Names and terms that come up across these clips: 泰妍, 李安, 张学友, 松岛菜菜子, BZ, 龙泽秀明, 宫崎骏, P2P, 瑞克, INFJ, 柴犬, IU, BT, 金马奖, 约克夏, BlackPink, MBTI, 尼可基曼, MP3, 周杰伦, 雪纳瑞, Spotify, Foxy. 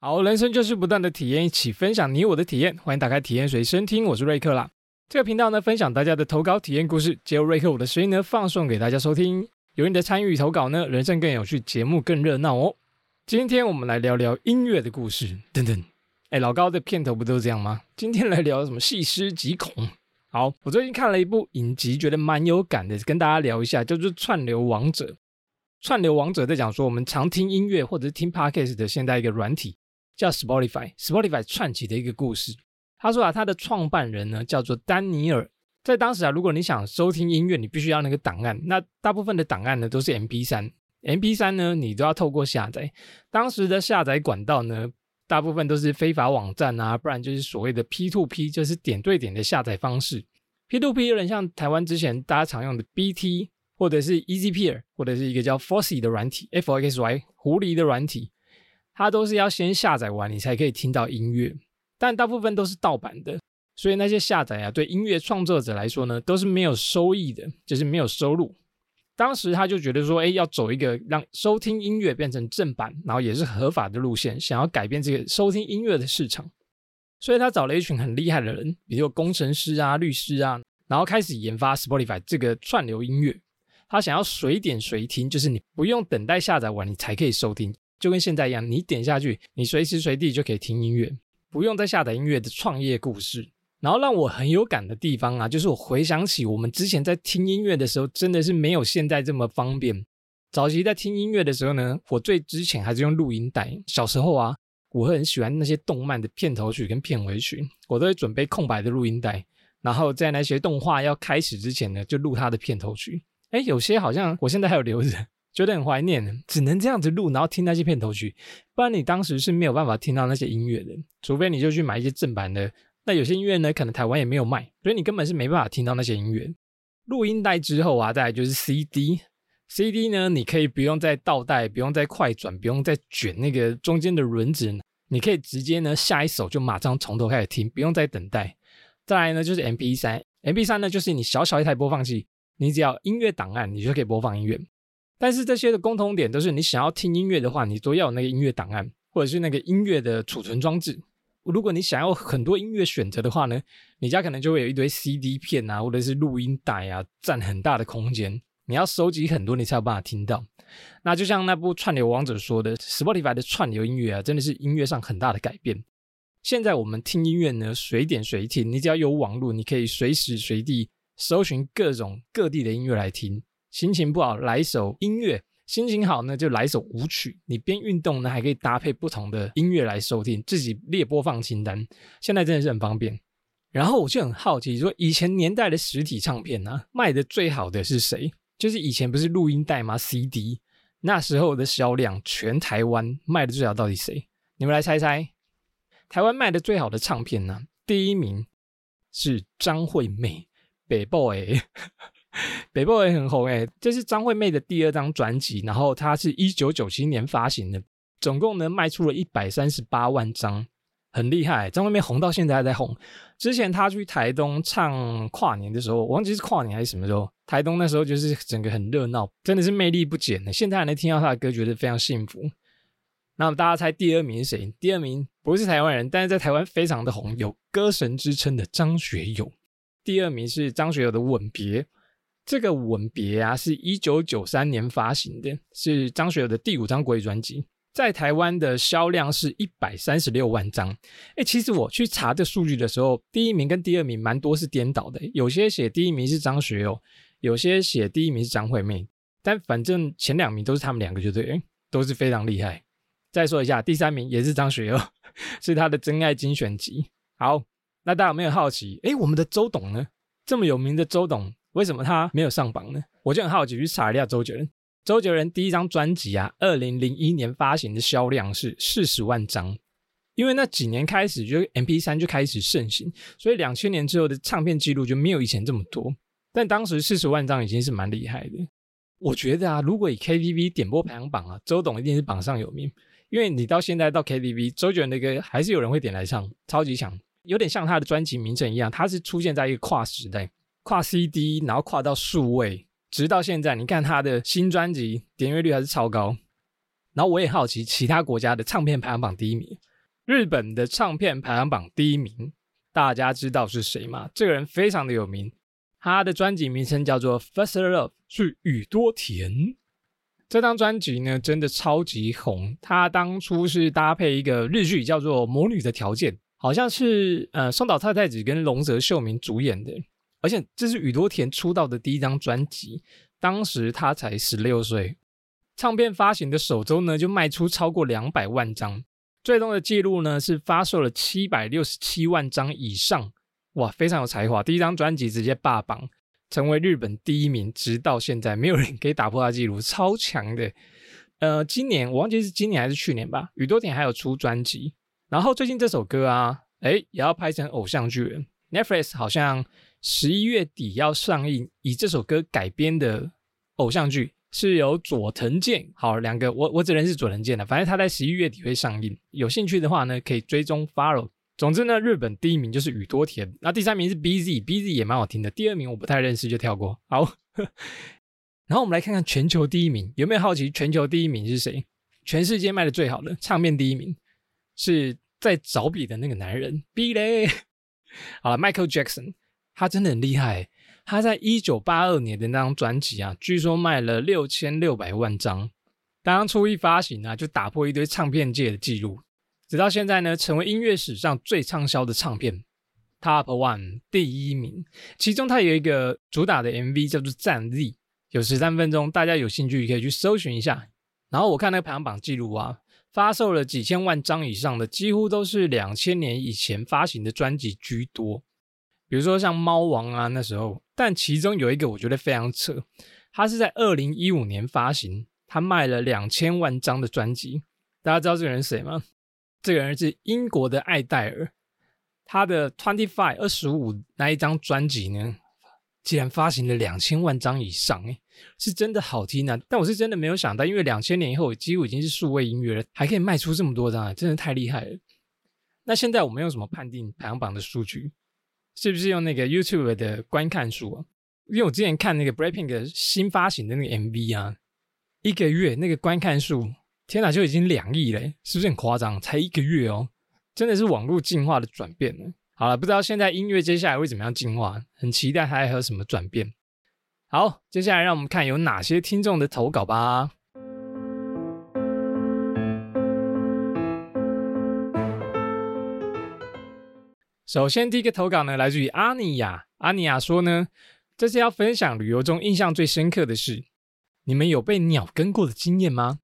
好，人生就是不断的体验，一起分享你我的体验，欢迎打开体验随身听，我是瑞克啦。这个频道呢，分享大家的投稿体验故事，借由瑞克我的声音呢，放送给大家收听。有你的参与与投稿呢，人生更有趣，节目更热闹哦。今天我们来聊聊音乐的故事，等等。哎，老高的片头不都这样吗？今天来聊什么细思极恐。好，我最近看了一部影集，觉得蛮有感的，跟大家聊一下，叫做《串流王者》。《串流王者》在讲说，我们常听音乐或者听 podcast 的现在一个软体。叫 Spotify 串起的一个故事。他说啊，他的创办人呢叫做丹尼尔。在当时啊，如果你想收听音乐，你必须要那个档案。那大部分的档案呢都是 MP3。MP3 呢，你都要透过下载。当时的下载管道呢，大部分都是非法网站啊，不然就是所谓的 P2P， 就是点对点的下载方式。P2P 有点像台湾之前大家常用的 BT， 或者是 Easypeer， 或者是一个叫 Foxy 的软体 ，FOXY 狐狸的软体。它都是要先下载完你才可以听到音乐，但大部分都是盗版的，所以那些下载啊，对音乐创作者来说呢，都是没有收益的，就是没有收入。当时他就觉得说，要走一个让收听音乐变成正版，然后也是合法的路线，想要改变这个收听音乐的市场。所以他找了一群很厉害的人，比如工程师啊、律师啊，然后开始研发 Spotify 这个串流音乐。他想要随点随听，就是你不用等待下载完你才可以收听。就跟现在一样，你点下去，你随时随地就可以听音乐，不用再下载音乐的创业故事。然后让我很有感的地方啊，就是我回想起我们之前在听音乐的时候，真的是没有现在这么方便。早期在听音乐的时候呢，我最之前还是用录音带。小时候啊，我很喜欢那些动漫的片头曲跟片尾曲，我都会准备空白的录音带，然后在那些动画要开始之前呢，就录它的片头曲。有些好像我现在还有留着。觉得很怀念，只能这样子录，然后听那些片头曲，不然你当时是没有办法听到那些音乐的，除非你就去买一些正版的。那有些音乐呢，可能台湾也没有卖，所以你根本是没办法听到那些音乐。录音带之后啊，再来就是 CD 呢，你可以不用再倒带，不用再快转，不用再卷那个中间的轮子，你可以直接呢下一首就马上从头开始听，不用再等待。再来呢就是 MP3 呢，就是你小一台播放器，你只要音乐档案你就可以播放音乐。但是这些的共同点都是，你想要听音乐的话，你都要有那个音乐档案，或者是那个音乐的储存装置。如果你想要很多音乐选择的话呢，你家可能就会有一堆 CD 片啊，或者是录音带啊，占很大的空间。你要收集很多，你才有办法听到。那就像那部串流王者说的 ，Spotify 的串流音乐啊，真的是音乐上很大的改变。现在我们听音乐呢，随点随听，你只要有网络，你可以随时随地搜寻各地的音乐来听。心情不好来一首音乐，心情好呢就来一首舞曲，你边运动呢还可以搭配不同的音乐来收听，自己列播放清单，现在真的是很方便。然后我就很好奇说，以前年代的实体唱片啊，卖的最好的是谁？就是以前不是录音带吗？ CD 那时候的销量，全台湾卖的最好到底谁？你们来猜猜。台湾卖的最好的唱片呢，第一名是张惠妹，北部的北部也很红这是张惠妹的第二张专辑，然后它是1997年发行的，总共呢卖出了138万张，很厉害。张惠妹红到现在还在红。之前她去台东唱跨年的时候，我忘记是跨年还是什么时候，台东那时候就是整个很热闹，真的是魅力不减的。现在还能听到她的歌，觉得非常幸福。那么大家猜第二名是谁？第二名不是台湾人，但是在台湾非常的红，有歌神之称的张学友。第二名是张学友的《吻别》。这个《吻别》啊，是1993年发行的，是张学友的第5张国语专辑，在台湾的销量是136万张。其实我去查这数据的时候，第一名跟第二名蛮多是颠倒的，有些写第一名是张学友，有些写第一名是张惠妹，但反正前两名都是他们两个就对了，都是非常厉害。再说一下，第三名也是张学友，是他的真爱精选集。好，那大家有没有好奇，我们的周董呢？这么有名的周董，为什么他没有上榜呢？我就很好奇去查一下周杰伦。周杰伦第一张专辑啊，2001年发行的销量是40万张。因为那几年开始就 MP3 就开始盛行，所以2000年之后的唱片记录就没有以前这么多，但当时40万张已经是蛮厉害的。我觉得啊，如果以 KTV 点播排行榜啊，周董一定是榜上有名，因为你到现在到 KTV， 周杰伦的歌还是有人会点来唱，超级强，有点像他的专辑名称一样，他是出现在一个跨时代，跨 CD 然后跨到数位，直到现在你看他的新专辑点阅率还是超高。然后我也好奇其他国家的唱片排行榜第一名，日本的唱片排行榜第一名，大家知道是谁吗？这个人非常的有名，他的专辑名称叫做 Faster Love， 是宇多田。这张专辑呢真的超级红，他当初是搭配一个日剧叫做《魔女的条件》，好像是松岛菜菜子跟龙泽秀明主演的，而且这是宇多田出道的第一张专辑，当时他才16岁。唱片发行的首周呢就卖出超过200万张，最终的记录呢是发售了767万张以上。哇，非常有才华，第一张专辑直接霸榜，成为日本第一名，直到现在没有人可以打破他记录，超强的。今年我忘记是今年还是去年吧，宇多田还有出专辑，然后最近这首歌啊也要拍成偶像剧了， Netflix 好像11月底要上映以这首歌改编的偶像剧，是由佐藤健，好两个我只认识佐藤健的，反正他在11月底会上映，有兴趣的话呢可以追踪 follow。 总之呢，日本第一名就是宇多田，那第三名是 BZ 也蛮好听的，第二名我不太认识就跳过，好然后我们来看看全球第一名，有没有好奇全球第一名是谁？全世界卖的最好的唱片第一名是在找笔的那个男人 BZ， 好了 Michael Jackson， 他真的很厉害，他在1982年的那张专辑啊，据说卖了6600万张，当初一发行啊就打破一堆唱片界的记录，直到现在呢成为音乐史上最畅销的唱片 Top 1 第一名。其中他有一个主打的 MV 叫做战力，有13分钟，大家有兴趣可以去搜寻一下。然后我看那个排行榜记录啊，发售了几千万张以上的几乎都是2000年以前发行的专辑居多，比如说像猫王啊那时候。但其中有一个我觉得非常扯，它是在2015年发行，它卖了2000万张的专辑，大家知道这个人是谁吗？这个人是英国的艾戴尔，他的 25那一张专辑呢竟然发行了2000万张以上，是真的好听啊！但我是真的没有想到，因为2000年以后几乎已经是数位音乐了，还可以卖出这么多张，真的太厉害了。那现在我们用什么判定排行榜的数据？是不是用那个 YouTube 的观看数啊？因为我之前看那个 BlackPink 新发行的那个 MV 啊，一个月那个观看数，天哪，就已经2亿了，是不是很夸张？才一个月哦，真的是网络进化的转变了。好了，不知道现在音乐接下来会怎么样进化，很期待它还有什么转变。好，接下来让我们看有哪些听众的投稿吧。首先第一个投稿呢来自于阿尼亚，阿尼亚说呢，这次要分享旅游中印象最深刻的事，你们有被鸟跟过的经验吗？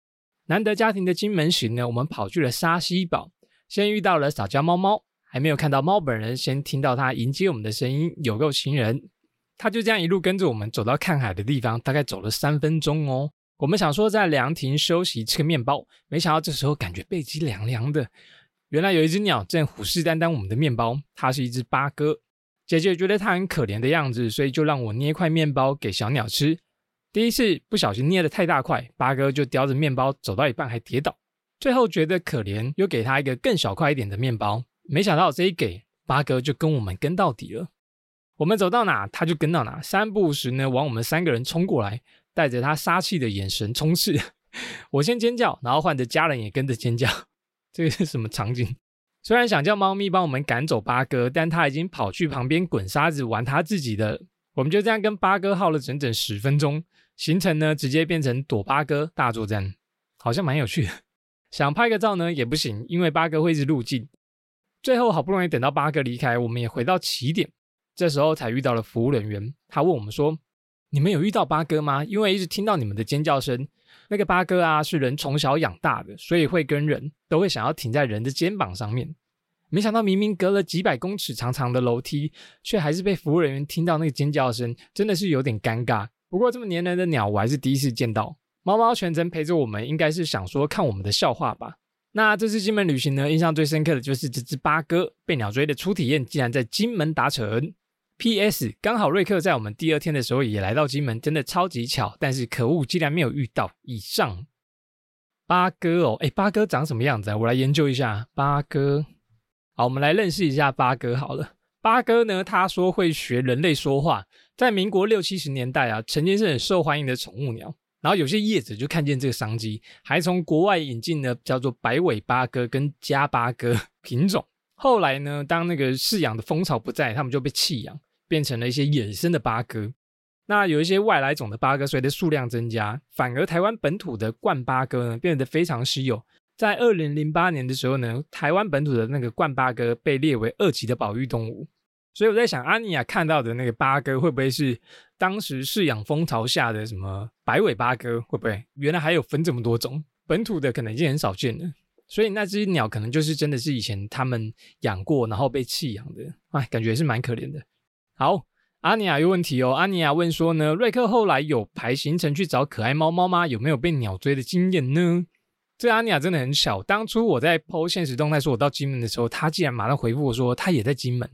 难得家庭的金门行呢，我们跑去了沙西堡，先遇到了撒娇猫猫，还没有看到猫本人，先听到它迎接我们的声音，有够亲人。他就这样一路跟着我们走到看海的地方，大概走了3分钟哦。我们想说在凉亭休息吃个面包，没想到这时候感觉背脊凉凉的，原来有一只鸟正虎视眈眈我们的面包，它是一只八哥。姐姐觉得它很可怜的样子，所以就让我捏块面包给小鸟吃。第一次不小心捏得太大块，八哥就叼着面包走到一半还跌倒，最后觉得可怜，又给它一个更小块一点的面包，没想到这一给，八哥就跟我们跟到底了。我们走到哪他就跟到哪，三不五时呢往我们3个人冲过来，带着他杀气的眼神冲刺我先尖叫，然后换着家人也跟着尖叫，这个是什么场景？虽然想叫猫咪帮我们赶走八哥，但他已经跑去旁边滚沙子玩他自己的。我们就这样跟八哥耗了整整10分钟，行程呢直接变成躲八哥大作战，好像蛮有趣的。想拍个照呢也不行，因为八哥会一直入镜。最后好不容易等到八哥离开，我们也回到起点，这时候才遇到了服务人员，他问我们说，你们有遇到八哥吗？因为一直听到你们的尖叫声。那个八哥啊是人从小养大的，所以会跟人都会想要停在人的肩膀上面。没想到明明隔了几百公尺长长的楼梯，却还是被服务人员听到那个尖叫声，真的是有点尴尬。不过这么黏人的鸟我还是第一次见到。猫猫全程陪着我们，应该是想说看我们的笑话吧。那这次金门旅行呢，印象最深刻的就是这只八哥被鸟追的初体验竟然在金门达成。P.S. 刚好瑞克在我们第2天的时候也来到金门，真的超级巧，但是可恶竟然没有遇到。以上八哥哦，八哥长什么样子啊？我来研究一下八哥。好，我们来认识一下八哥好了。八哥呢，他说会学人类说话，在民国60-70年代啊，曾经是很受欢迎的宠物鸟。然后有些业者就看见这个商机，还从国外引进了叫做白尾八哥跟加八哥品种。后来呢，当那个饲养的风潮不在，他们就被弃养，变成了一些野生的八哥。那有一些外来种的八哥随着数量增加，反而台湾本土的冠八哥呢变得非常稀有。在2008年的时候呢，台湾本土的那个冠八哥被列为2级的保育动物。所以我在想，阿尼亚看到的那个八哥会不会是当时饲养风潮下的什么白尾八哥？会不会原来还有分这么多种，本土的可能已经很少见了。所以那只鸟可能就是真的是以前他们养过然后被弃养的。哎，感觉是蛮可怜的。好，阿尼亚有问题哦。阿尼亚问说呢，瑞克后来有排行程去找可爱猫猫吗？有没有被鸟追的经验呢？这阿尼亚真的很巧，当初我在 po 现实动态说我到金门的时候，他竟然马上回复我说他也在金门，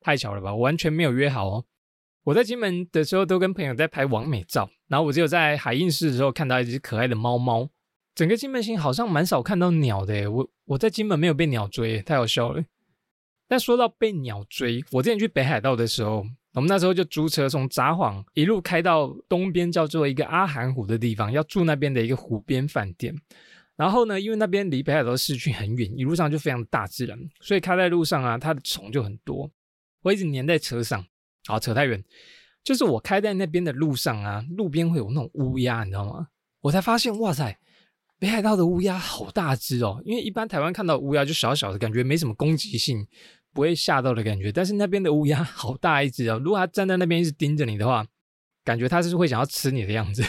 太巧了吧，我完全没有约好哦。我在金门的时候都跟朋友在拍网美照，然后我只有在海印市的时候看到一只可爱的猫猫。整个金门行好像蛮少看到鸟的耶，我在金门没有被鸟追，太好笑了。但说到被鸟追，我之前去北海道的时候，我们那时候就租车从札幌一路开到东边叫做一个阿寒湖的地方，要住那边的一个湖边饭店。然后呢，因为那边离北海道市区很远，一路上就非常大自然，所以开在路上啊，它的虫就很多，我一直黏在车上。好，扯太远，就是我开在那边的路上啊，路边会有那种乌鸦，你知道吗？我才发现，哇塞，北海道的乌鸦好大只哦。因为一般台湾看到乌鸦就小小的，感觉没什么攻击性，不会吓到的感觉，但是那边的乌鸦好大一只哦，如果它站在那边一直盯着你的话，感觉它是会想要吃你的样子。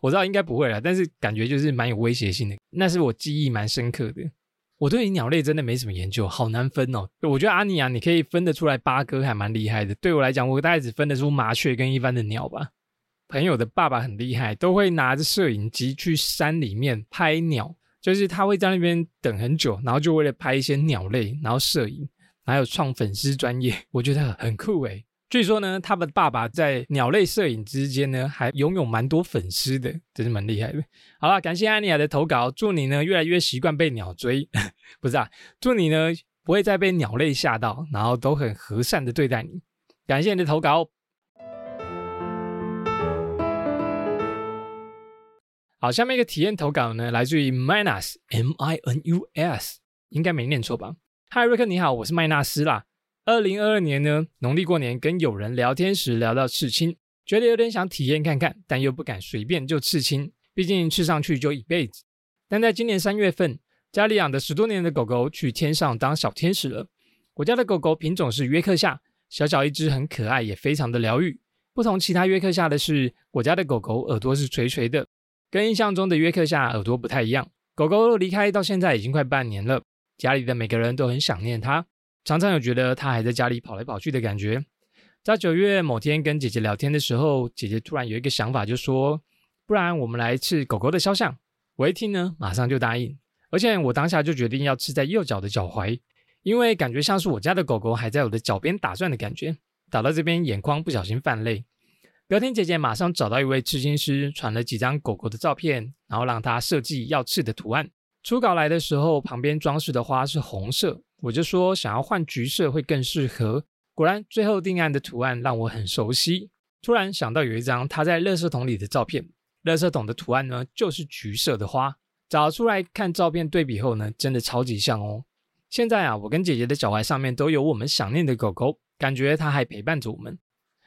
我知道应该不会啦，但是感觉就是蛮有威胁性的，那是我记忆蛮深刻的。我对于鸟类真的没什么研究，好难分哦。我觉得阿尼亚你可以分得出来八哥还蛮厉害的，对我来讲我大概只分得出麻雀跟一般的鸟吧。朋友的爸爸很厉害，都会拿着摄影机去山里面拍鸟，就是他会在那边等很久，然后就为了拍一些鸟类然后摄影，还有创粉丝专业，我觉得很酷耶。据说呢，他们爸爸在鸟类摄影之间呢还拥有蛮多粉丝的，真是蛮厉害的。好啦，感谢安妮亚的投稿，祝你呢越来越习惯被鸟追不是啊，祝你呢不会再被鸟类吓到，然后都很和善的对待你。感谢你的投稿。好，下面一个体验投稿呢来自于 Minus M-I-N-U-S， 应该没念错吧。嗨，瑞克你好，我是麦纳斯啦。2022年呢，农历过年跟友人聊天时聊到刺青，觉得有点想体验看看，但又不敢随便就刺青，毕竟刺上去就一辈子。但在今年3月份，家里养的10多年的狗狗去天上当小天使了。我家的狗狗品种是约克夏，小小一只很可爱，也非常的疗愈。不同其他约克夏的是，我家的狗狗耳朵是垂垂的，跟印象中的约克夏耳朵不太一样。狗狗离开到现在已经快半年了，家里的每个人都很想念他，常常有觉得他还在家里跑来跑去的感觉。在9月某天跟姐姐聊天的时候，姐姐突然有一个想法，就说不然我们来刺狗狗的肖像。我一听呢马上就答应，而且我当下就决定要刺在右脚的脚踝，因为感觉像是我家的狗狗还在我的脚边打转的感觉。打到这边眼眶不小心泛泪。隔天姐姐马上找到一位刺青师，传了几张狗狗的照片，然后让他设计要刺的图案。初稿来的时候，旁边装饰的花是红色，我就说想要换橘色会更适合。果然最后定案的图案让我很熟悉，突然想到有一张他在垃圾桶里的照片，垃圾桶的图案呢就是橘色的花。找出来看照片对比后呢，真的超级像哦。现在啊，我跟姐姐的脚踝上面都有我们想念的狗狗，感觉它还陪伴着我们。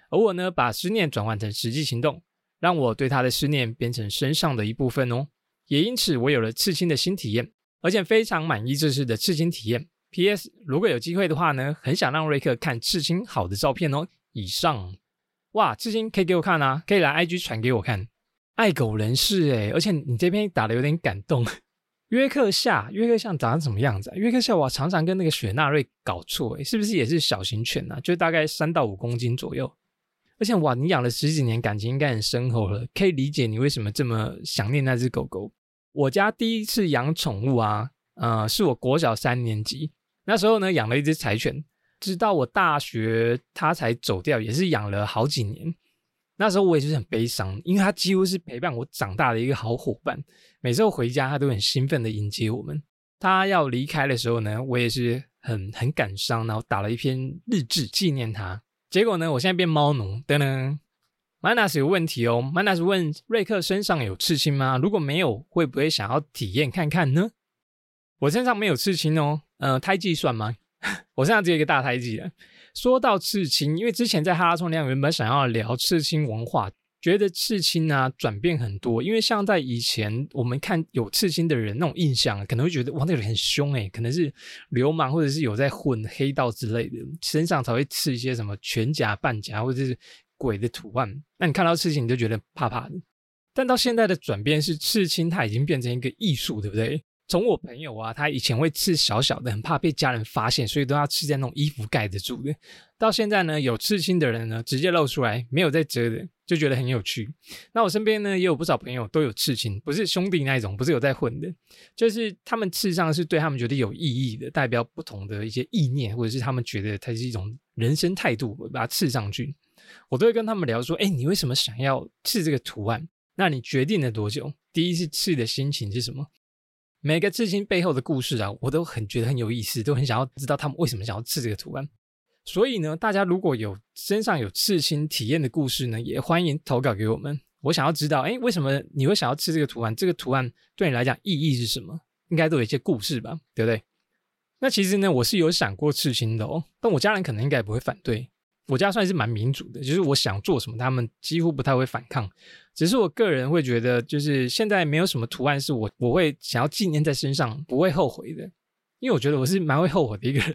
而我呢，把思念转换成实际行动，让我对它的思念变成身上的一部分哦。也因此我有了刺青的新体验，而且非常满意这次的刺青体验。 PS 如果有机会的话呢，很想让瑞克看刺青好的照片哦。以上。哇，刺青可以给我看啊，可以来 IG 传给我看。爱狗人士耶，而且你这篇打得有点感动。约克夏长得什么样子啊？约克夏我常常跟那个雪纳瑞搞错耶，是不是也是小型犬啊？就大概3到5公斤左右。而且哇，你养了10几年，感情应该很深厚了，可以理解你为什么这么想念那只狗狗。我家第一次养宠物啊，是我国小3年级，那时候呢养了一只柴犬，直到我大学它才走掉，也是养了好几年。那时候我也是很悲伤，因为它几乎是陪伴我长大的一个好伙伴，每次我回家它都很兴奋的迎接我们。它要离开的时候呢，我也是很感伤，然后打了一篇日志纪念它。结果呢，我现在变猫奴，噔噔。Manas 有问题哦 Manas 问瑞克身上有刺青吗？如果没有，会不会想要体验看看呢？我身上没有刺青哦，胎记算吗？我身上只有一个大胎记了。说到刺青，因为之前在哈拉冲量原本想要聊刺青文化，觉得刺青啊转变很多，因为像在以前我们看有刺青的人那种印象，可能会觉得哇那个人很凶欸，可能是流氓或者是有在混黑道之类的，身上才会刺一些什么全甲半甲或者是鬼的图案，那你看到刺青你就觉得怕怕的。但到现在的转变是刺青它已经变成一个艺术，对不对？从我朋友啊，他以前会刺小小的，很怕被家人发现，所以都要刺在那种衣服盖得住的。到现在呢，有刺青的人呢直接露出来，没有在遮的，就觉得很有趣。那我身边呢也有不少朋友都有刺青，不是兄弟那一种，不是有在混的，就是他们刺上是对他们觉得有意义的，代表不同的一些意念，或者是他们觉得它是一种人生态度，把它刺上去。我都会跟他们聊说，欸，你为什么想要刺这个图案？那你决定了多久？第一是刺的心情是什么？每个刺青背后的故事啊，我都很觉得很有意思，都很想要知道他们为什么想要刺这个图案。所以呢，大家如果有身上有刺青体验的故事呢，也欢迎投稿给我们。我想要知道，为什么你会想要刺这个图案？这个图案对你来讲意义是什么？应该都有一些故事吧，对不对？那其实呢，我是有想过刺青的哦，但我家人可能应该也不会反对。我家算是蛮民主的，就是我想做什么，他们几乎不太会反抗。只是我个人会觉得，就是现在没有什么图案是我会想要纪念在身上，不会后悔的。因为我觉得我是蛮会后悔的一个人，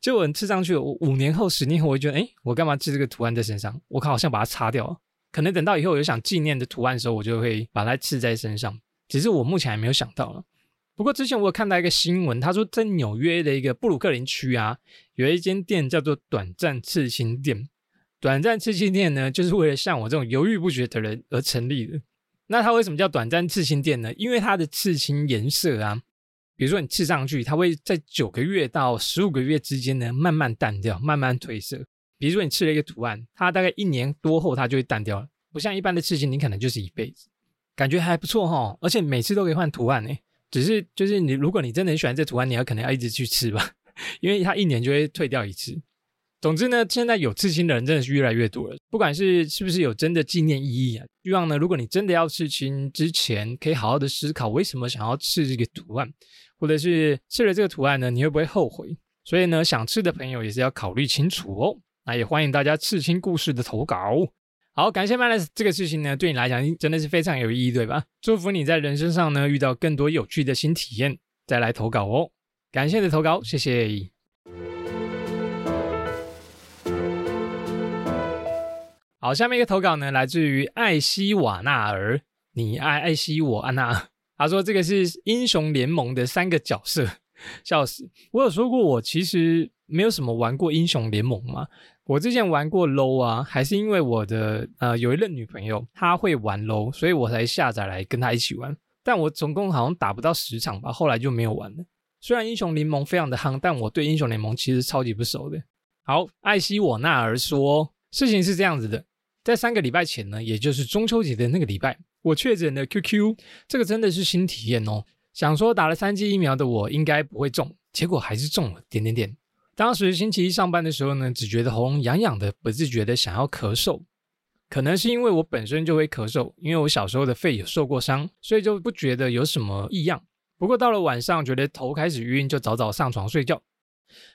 就我刺上去，我5年后、10年后，我会觉得，我干嘛刺这个图案在身上？我好像把它擦掉了。可能等到以后有想纪念的图案的时候，我就会把它刺在身上。只是我目前还没有想到了。不过之前我有看到一个新闻，他说在纽约的一个布鲁克林区啊，有一间店叫做短暂刺青店。短暂刺青店呢，就是为了像我这种犹豫不决的人而成立的。那它为什么叫短暂刺青店呢？因为它的刺青颜色啊，比如说你刺上去，它会在9个月到15个月之间呢，慢慢淡掉，慢慢褪色。比如说你刺了一个图案，它大概1年多后它就会淡掉了，不像一般的刺青，你可能就是一辈子。感觉还不错齁，而且每次都可以换图案欸。只是就是你，如果你真的很喜欢这图案，你可能要一直去吃吧，因为它1年就会退掉一次。总之呢，现在有刺青的人真的是越来越多了，不管是不是有真的纪念意义啊，希望呢，如果你真的要刺青之前，可以好好的思考为什么想要刺这个图案，或者是刺了这个图案呢，你会不会后悔？所以呢，想刺的朋友也是要考虑清楚哦。那也欢迎大家刺青故事的投稿。好，感谢 Manas 这个事情呢，对你来讲真的是非常有意义，对吧？祝福你在人生上呢遇到更多有趣的新体验，再来投稿哦。感谢你的投稿，谢谢。好，下面一个投稿呢，来自于艾希瓦纳尔，你爱艾希我安娜。他说这个是英雄联盟的3个角色，笑死！我有说过我其实没有什么玩过英雄联盟嘛。我之前玩过 LOL 啊，还是因为我的有一任女朋友她会玩 LOL， 所以我才下载来跟她一起玩，但我总共好像打不到10场吧，后来就没有玩了。虽然英雄联盟非常的夯，但我对英雄联盟其实超级不熟的。好，艾希我纳尔说，事情是这样子的，在3个礼拜前呢，也就是中秋节的那个礼拜，我确诊了 QQ， 这个真的是新体验哦。想说打了3剂疫苗的我应该不会中，结果还是中了。当时星期一上班的时候呢，只觉得喉咙痒痒的，不自觉的想要咳嗽，可能是因为我本身就会咳嗽，因为我小时候的肺有受过伤，所以就不觉得有什么异样。不过到了晚上觉得头开始晕，就早早上床睡觉，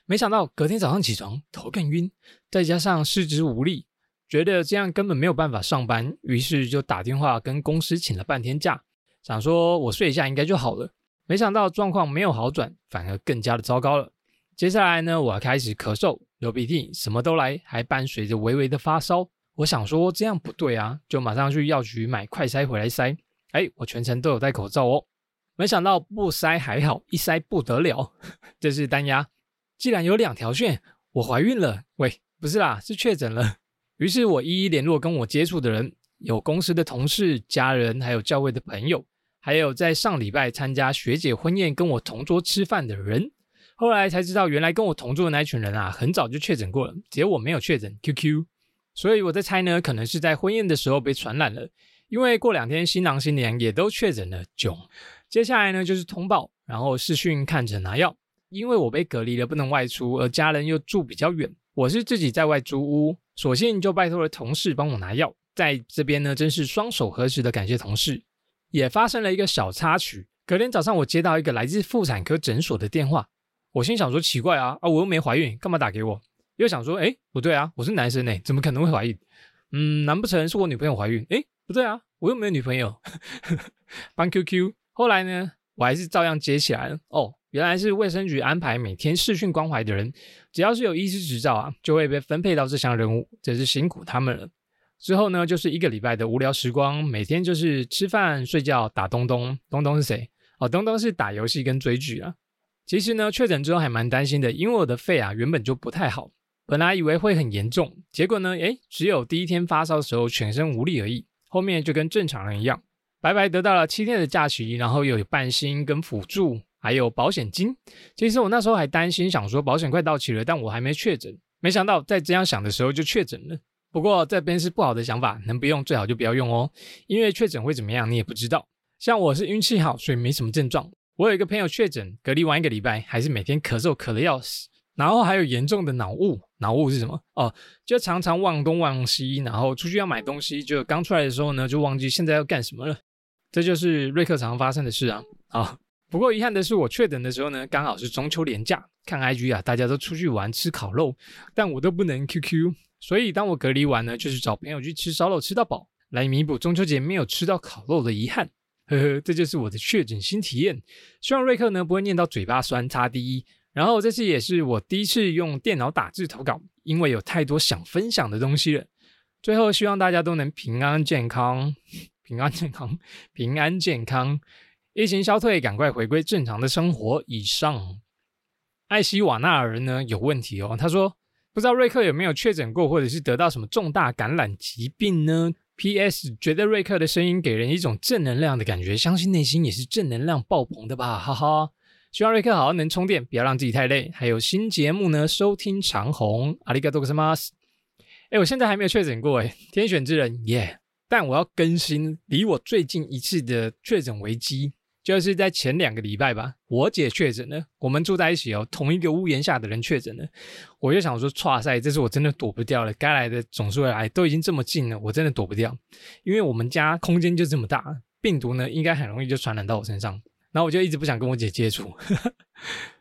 没想到隔天早上起床头更晕，再加上四肢无力，觉得这样根本没有办法上班，于是就打电话跟公司请了半天假，想说我睡一下应该就好了。没想到状况没有好转，反而更加的糟糕了。接下来呢，我开始咳嗽、流鼻涕，什么都来，还伴随着微微的发烧。我想说这样不对啊，就马上去药局买快筛回来筛。我全程都有戴口罩哦，没想到不筛还好，一筛不得了，这是单压，竟然有2条线，我怀孕了！喂，不是啦，是确诊了。于是我一一联络跟我接触的人，有公司的同事、家人，还有教会的朋友，还有在上礼拜参加学姐婚宴跟我同桌吃饭的人。后来才知道，原来跟我同住的那群人啊，很早就确诊过了，只有我没有确诊 QQ。所以我在猜呢，可能是在婚宴的时候被传染了，因为过2天新郎新娘也都确诊了囧。接下来呢就是通报，然后视讯看诊拿药。因为我被隔离了，不能外出，而家人又住比较远，我是自己在外租屋，索性就拜托了同事帮我拿药。在这边呢真是双手合十的感谢同事。也发生了一个小插曲，隔天早上我接到一个来自妇产科诊所的电话，我心想说奇怪啊，我又没怀孕，干嘛打给我？又想说诶不对啊，我是男生诶，怎么可能会怀孕？难不成是我女朋友怀孕？诶不对啊，我又没有女朋友帮 QQ。 后来呢我还是照样接起来了，哦原来是卫生局安排每天视讯关怀的人，只要是有医师执照啊，就会被分配到这项任务，真是辛苦他们了。之后呢就是一个礼拜的无聊时光，每天就是吃饭睡觉打东东。东东是谁？哦东东是打游戏跟追剧啊。其实呢确诊之后还蛮担心的，因为我的肺啊原本就不太好，本来以为会很严重，结果呢只有第一天发烧的时候全身无力而已，后面就跟正常人一样，白白得到了7天的假期，然后又有半薪跟辅助还有保险金。其实我那时候还担心，想说保险快到期了，但我还没确诊，没想到在这样想的时候就确诊了。不过这边是不好的想法，能不用最好就不要用哦，因为确诊会怎么样你也不知道。像我是运气好，所以没什么症状。我有一个朋友确诊，隔离完一个礼拜，还是每天咳嗽咳得要死，然后还有严重的脑雾。脑雾是什么？哦，就常常忘东忘西，然后出去要买东西，就刚出来的时候呢就忘记现在要干什么了。这就是瑞克常发生的事啊。好，不过遗憾的是我确诊的时候呢刚好是中秋连假，看 IG 啊大家都出去玩吃烤肉，但我都不能 QQ， 所以当我隔离完呢就是找朋友去吃烧肉吃到饱，来弥补中秋节没有吃到烤肉的遗憾。呵呵，这就是我的确诊新体验，希望瑞克呢不会念到嘴巴酸差第一。然后这次也是我第一次用电脑打字投稿，因为有太多想分享的东西了。最后希望大家都能平安健康，平安健康，平安健康，疫情消退，赶快回归正常的生活。以上。艾希瓦纳尔人呢有问题哦，他说不知道瑞克有没有确诊过或者是得到什么重大感染疾病呢 ？PS 觉得瑞克的声音给人一种正能量的感觉，相信内心也是正能量爆棚的吧，哈哈。希望瑞克好好能充电，不要让自己太累。还有新节目呢，收听长虹，阿里嘎多格什么？我现在还没有确诊过哎，天选之人耶！ Yeah， 但我要更新离我最近一次的确诊危机。就是在前2个礼拜吧，我姐确诊了，我们住在一起哦，同一个屋檐下的人确诊了，我就想说哇塞，这次我真的躲不掉了，该来的总是会来，都已经这么近了，我真的躲不掉，因为我们家空间就这么大，病毒呢应该很容易就传染到我身上，然后我就一直不想跟我姐接触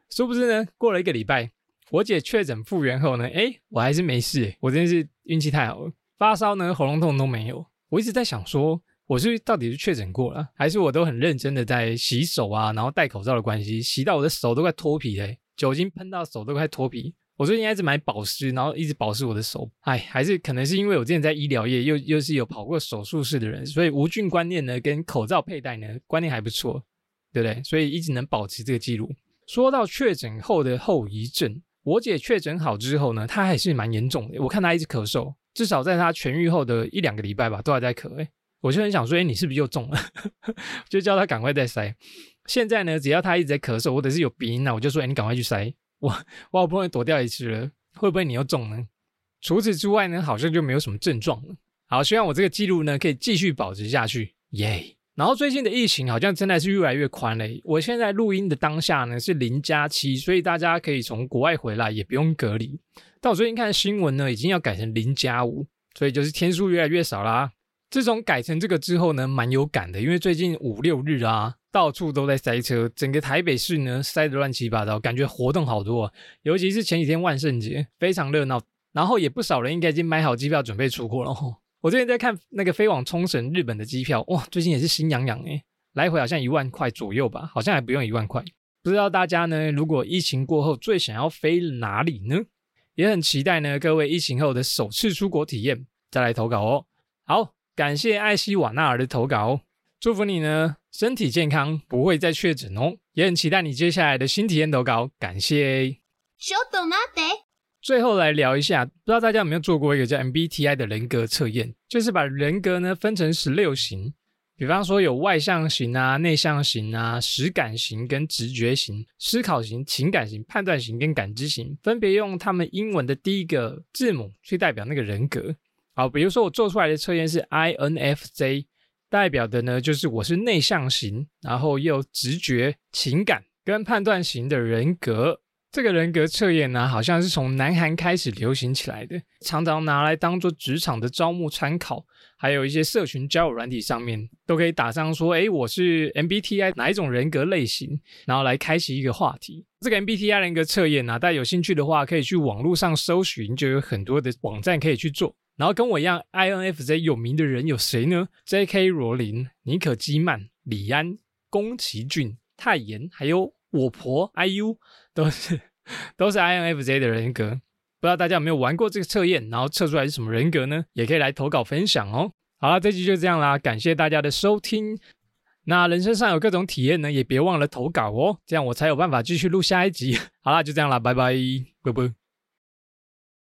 殊不知呢过了1个礼拜，我姐确诊复原后呢我还是没事，我真的是运气太好了，发烧呢喉咙痛都没有。我一直在想说我是到底是确诊过了，还是我都很认真的在洗手啊，然后戴口罩的关系，洗到我的手都快脱皮了，酒精喷到手都快脱皮。我最近一直买保湿，然后一直保湿我的手，还是可能是因为我之前在医疗业又是有跑过手术室的人，所以无菌观念呢跟口罩佩戴呢观念还不错，对不对？所以一直能保持这个记录。说到确诊后的后遗症，我姐确诊好之后呢她还是蛮严重的，我看她一直咳嗽，至少在她痊愈后的1-2个礼拜吧都还在咳。我就很想说你是不是又中了就叫他赶快再塞。现在呢只要他一直在咳嗽或者是有鼻音啊，我就说你赶快去塞。我好不容易躲掉一次了，会不会你又中呢？除此之外呢好像就没有什么症状了。好，希望我这个记录呢可以继续保持下去耶。然后最近的疫情好像真的是越来越宽了，我现在录音的当下呢是0+7，所以大家可以从国外回来也不用隔离，但我最近看新闻呢已经要改成0+5，所以就是天数越来越少啦。自从改成这个之后呢蛮有感的，因为最近5-6日啊到处都在塞车，整个台北市呢塞得乱七八糟，感觉活动好多，尤其是前几天万圣节非常热闹，然后也不少人应该已经买好机票准备出国了。我最近在看那个飞往冲绳日本的机票，哇最近也是心痒痒耶，来回好像1万块左右吧，好像还不用1万块。不知道大家呢如果疫情过后最想要飞哪里呢？也很期待呢各位疫情后的首次出国体验，再来投稿哦。好，感谢艾希瓦纳尔的投稿，祝福你呢身体健康，不会再确诊哦，也很期待你接下来的新体验投稿，感谢。最后来聊一下，不知道大家有没有做过一个叫 MBTI 的人格测验，就是把人格呢分成16型，比方说有外向型啊、内向型啊、实感型跟直觉型、思考型、情感型、判断型跟感知型，分别用他们英文的第一个字母去代表那个人格。好，比如说我做出来的测验是 INFJ， 代表的呢就是我是内向型，然后又直觉、情感跟判断型的人格。这个人格测验呢，好像是从南韩开始流行起来的，常常拿来当做职场的招募参考，还有一些社群交友软体上面都可以打上说，诶，我是 MBTI 哪一种人格类型，然后来开启一个话题。这个 MBTI 人格测验啊，大家有兴趣的话可以去网络上搜寻，就有很多的网站可以去做。然后跟我一样 INFJ 有名的人有谁呢？ JK 罗琳、尼可基曼、李安、宫崎骏、泰妍，还有我婆 IU， 都是 INFJ 的人格。不知道大家有没有玩过这个测验，然后测出来是什么人格呢？也可以来投稿分享哦。好啦，这集就这样啦，感谢大家的收听。那人生上有各种体验呢，也别忘了投稿哦，这样我才有办法继续录下一集。好啦，就这样啦，拜拜，拜拜。